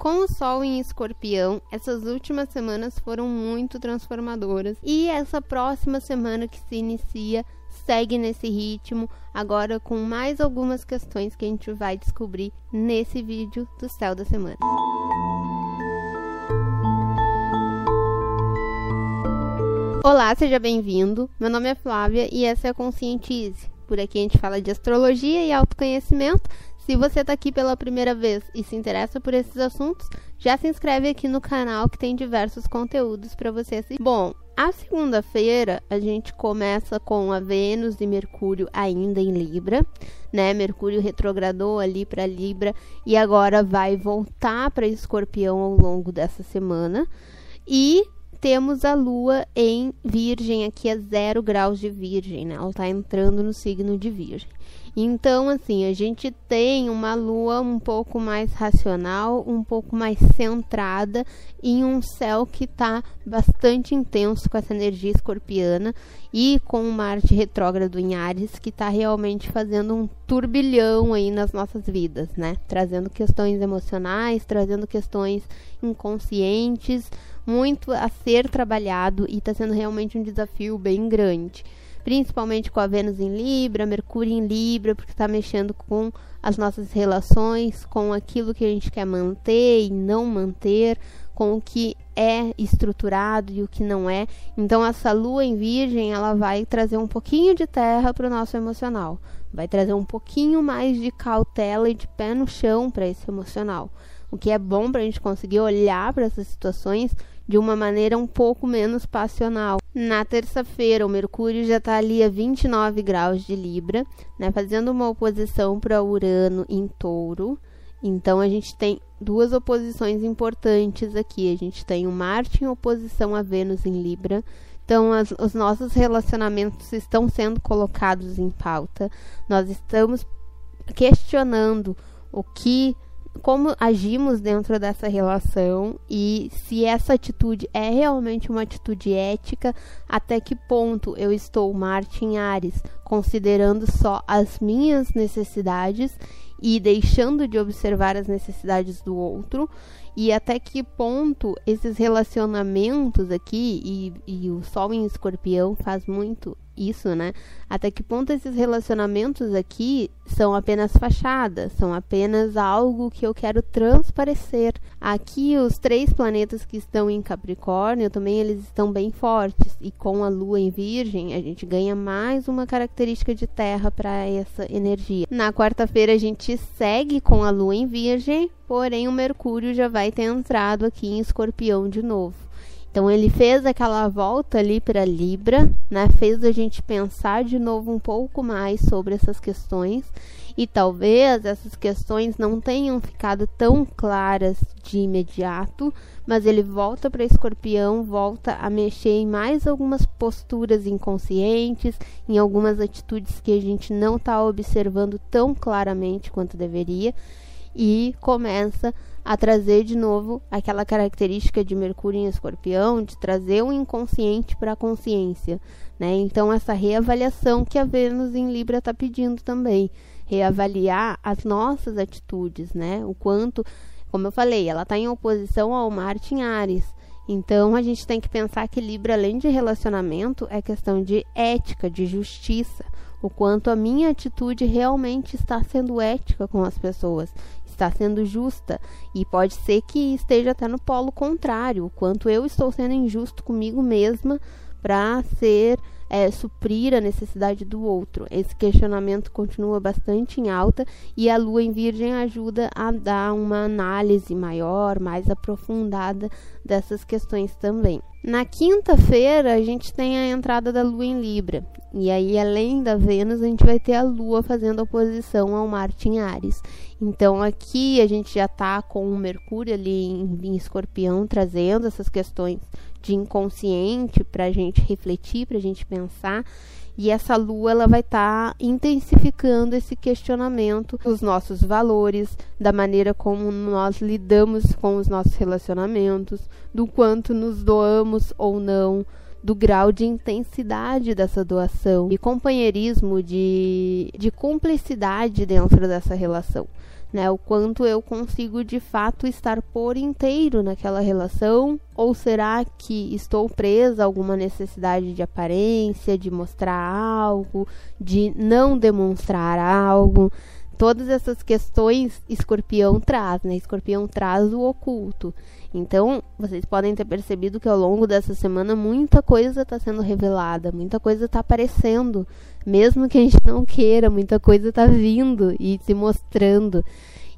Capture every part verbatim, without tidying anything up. Com o Sol em Escorpião, essas últimas semanas foram muito transformadoras e essa próxima semana que se inicia segue nesse ritmo, agora com mais algumas questões que a gente vai descobrir nesse vídeo do Céu da Semana. Olá, seja bem-vindo. Meu nome é Flávia e essa é a Conscientize. Por aqui a gente fala de astrologia e autoconhecimento. Se você está aqui pela primeira vez e se interessa por esses assuntos, já se inscreve aqui no canal que tem diversos conteúdos para você assistir. Bom, a segunda-feira a gente começa com a Vênus e Mercúrio ainda em Libra, né? Mercúrio retrogradou ali para Libra e agora vai voltar para Escorpião ao longo dessa semana. E temos a Lua em Virgem, aqui a zero graus de Virgem, né? Ela está entrando no signo de Virgem. Então, assim, a gente tem uma Lua um pouco mais racional, um pouco mais centrada em um céu que está bastante intenso com essa energia escorpiana e com o Marte retrógrado em Áries, que está realmente fazendo um turbilhão aí nas nossas vidas, né? Trazendo questões emocionais, trazendo questões inconscientes, muito a ser trabalhado e está sendo realmente um desafio bem grande. Principalmente com a Vênus em Libra, Mercúrio em Libra, porque está mexendo com as nossas relações, com aquilo que a gente quer manter e não manter, com o que é estruturado e o que não é. Então essa Lua em Virgem, ela vai trazer um pouquinho de terra para o nosso emocional, vai trazer um pouquinho mais de cautela e de pé no chão para esse emocional, o que é bom para a gente conseguir olhar para essas situações de uma maneira um pouco menos passional. Na terça-feira, o Mercúrio já está ali a vinte e nove graus de Libra, né, fazendo uma oposição para Urano em Touro. Então, a gente tem duas oposições importantes aqui. A gente tem o Marte em oposição a Vênus em Libra. Então, as, os nossos relacionamentos estão sendo colocados em pauta. Nós estamos questionando o que... como agimos dentro dessa relação e se essa atitude é realmente uma atitude ética, até que ponto eu estou Marte em Áries, considerando só as minhas necessidades e deixando de observar as necessidades do outro, e até que ponto esses relacionamentos aqui, e, e o Sol em Escorpião faz muito isso, né? Até que ponto esses relacionamentos aqui são apenas fachada, são apenas algo que eu quero transparecer. Aqui os três planetas que estão em Capricórnio também, eles estão bem fortes, e com a Lua em Virgem a gente ganha mais uma característica de terra para essa energia. Na quarta-feira a gente segue com a Lua em Virgem, porém o Mercúrio já vai ter entrado aqui em Escorpião de novo. Então ele fez aquela volta ali para Libra, né? Fez a gente pensar de novo um pouco mais sobre essas questões, e talvez essas questões não tenham ficado tão claras de imediato, mas ele volta para Escorpião, volta a mexer em mais algumas posturas inconscientes, em algumas atitudes que a gente não está observando tão claramente quanto deveria, e começa a trazer de novo aquela característica de Mercúrio em Escorpião, de trazer o inconsciente para a consciência, né? Então essa reavaliação que a Vênus em Libra está pedindo também, reavaliar as nossas atitudes, né? O quanto, como eu falei, ela está em oposição ao Marte em Áries. Então, a gente tem que pensar que Libra, além de relacionamento, é questão de ética, de justiça. O quanto a minha atitude realmente está sendo ética com as pessoas, está sendo justa. E pode ser que esteja até no polo contrário, o quanto eu estou sendo injusto comigo mesma para ser... É, suprir a necessidade do outro. Esse questionamento continua bastante em alta, e a Lua em Virgem ajuda a dar uma análise maior, mais aprofundada dessas questões também. Na quinta-feira a gente tem a entrada da Lua em Libra, e aí além da Vênus a gente vai ter a Lua fazendo oposição ao Marte em Áries. Então aqui a gente já está com o Mercúrio ali em, em Escorpião, trazendo essas questões de inconsciente para a gente refletir, para a gente pensar, e essa Lua ela vai estar tá intensificando esse questionamento dos nossos valores, da maneira como nós lidamos com os nossos relacionamentos, do quanto nos doamos ou não, do grau de intensidade dessa doação, de companheirismo, de, de cumplicidade dentro dessa relação. né? O quanto eu consigo de fato estar por inteiro naquela relação, ou será que estou presa a alguma necessidade de aparência, de mostrar algo, de não demonstrar algo? Todas essas questões Escorpião traz, né? Escorpião traz o oculto. Então, vocês podem ter percebido que ao longo dessa semana muita coisa está sendo revelada, muita coisa está aparecendo, mesmo que a gente não queira, muita coisa está vindo e se mostrando.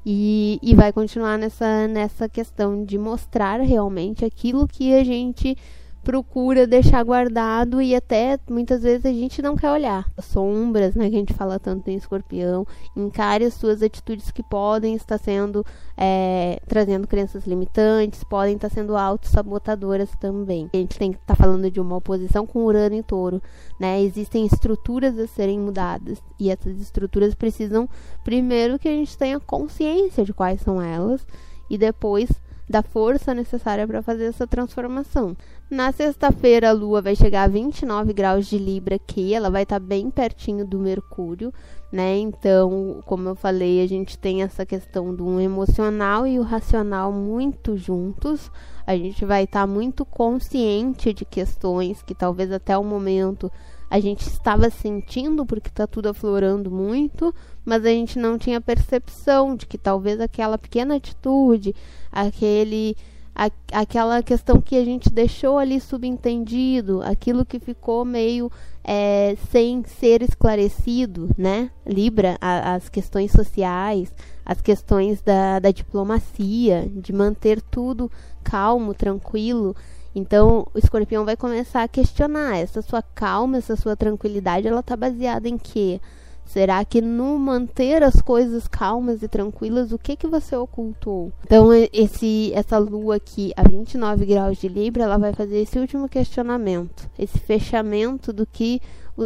E, e vai continuar nessa, nessa questão de mostrar realmente aquilo que a gente procura deixar guardado e até muitas vezes a gente não quer olhar. As sombras, né, que a gente fala tanto em Escorpião, encare as suas atitudes que podem estar sendo, é, trazendo crenças limitantes, podem estar sendo autossabotadoras também. A gente tem que estar falando de uma oposição com Urano em Touro, né? Existem estruturas a serem mudadas e essas estruturas precisam, primeiro, que a gente tenha consciência de quais são elas e depois da força necessária para fazer essa transformação. Na sexta-feira, a Lua vai chegar a vinte e nove graus de Libra aqui, ela vai estar bem pertinho do Mercúrio, né? Então, como eu falei, a gente tem essa questão do emocional e o racional muito juntos. A gente vai estar muito consciente de questões que talvez até o momento a gente estava sentindo porque está tudo aflorando muito, mas a gente não tinha percepção de que talvez aquela pequena atitude, aquele, a, aquela questão que a gente deixou ali subentendido, aquilo que ficou meio é, sem ser esclarecido, né? Libra, a, as questões sociais, as questões da, da diplomacia, de manter tudo calmo, tranquilo. Então, o Escorpião vai começar a questionar essa sua calma, essa sua tranquilidade, ela está baseada em quê? Será que no manter as coisas calmas e tranquilas, o que, que você ocultou? Então, esse, essa Lua aqui, a vinte e nove graus de Libra, ela vai fazer esse último questionamento, esse fechamento do que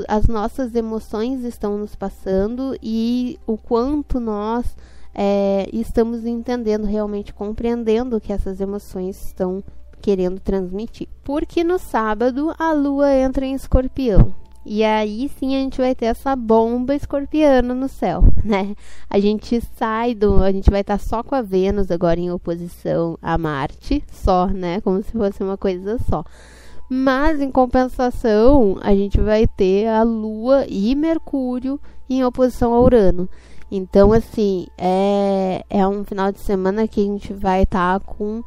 as nossas emoções estão nos passando e o quanto nós é, estamos entendendo, realmente compreendendo o que essas emoções estão querendo transmitir. Porque no sábado a Lua entra em Escorpião. E aí sim a gente vai ter essa bomba escorpiana no céu, né? A gente sai do... A gente vai estar só com a Vênus agora em oposição a Marte. Só, né? Como se fosse uma coisa só. Mas em compensação a gente vai ter a Lua e Mercúrio em oposição a Urano. Então assim, é, é um final de semana que a gente vai estar com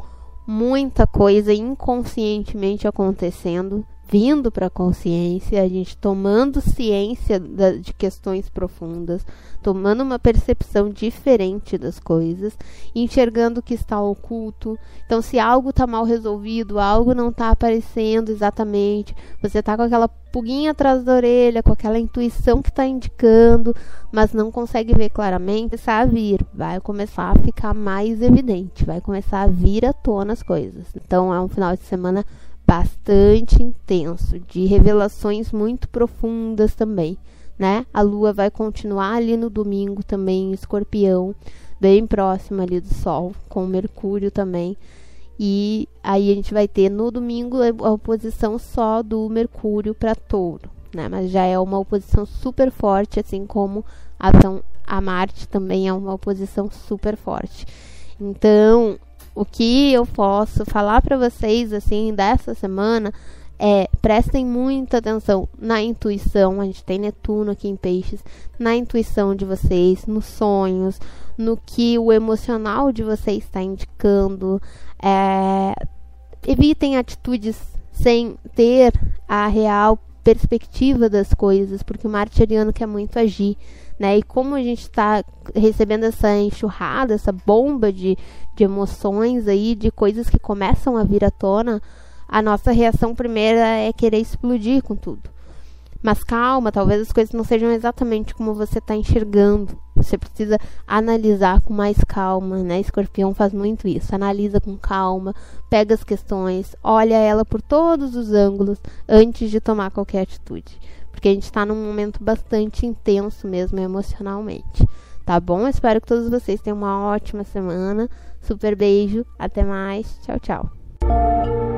muita coisa inconscientemente acontecendo, vindo para a consciência, a gente tomando ciência da, de questões profundas, tomando uma percepção diferente das coisas, enxergando o que está oculto. Então, se algo está mal resolvido, algo não está aparecendo exatamente, você está com aquela pulguinha atrás da orelha, com aquela intuição que está indicando, mas não consegue ver claramente, começar a vir, vai começar a ficar mais evidente, vai começar a vir à tona as coisas. Então, é um final de semana bastante intenso, de revelações muito profundas também, né? A Lua vai continuar ali no domingo também, em Escorpião, bem próxima ali do Sol, com Mercúrio também. E aí a gente vai ter no domingo a oposição só do Mercúrio para Touro, né? Mas já é uma oposição super forte, assim como a, a Marte também é uma oposição super forte. Então, o que eu posso falar para vocês, assim, dessa semana é: prestem muita atenção na intuição, a gente tem Netuno aqui em Peixes, na intuição de vocês, nos sonhos, no que o emocional de vocês está indicando. É, evitem atitudes sem ter a real perspectiva das coisas, porque o Marte ariano quer muito agir, né? E como a gente está recebendo essa enxurrada, essa bomba de, de emoções aí, de coisas que começam a vir à tona, a nossa reação primeira é querer explodir com tudo. Mas calma, talvez as coisas não sejam exatamente como você está enxergando. Você precisa analisar com mais calma, né? Escorpião faz muito isso. Analisa com calma, pega as questões, olha ela por todos os ângulos antes de tomar qualquer atitude. Porque a gente está num momento bastante intenso mesmo emocionalmente, tá bom? Espero que todos vocês tenham uma ótima semana, super beijo, até mais, tchau, tchau.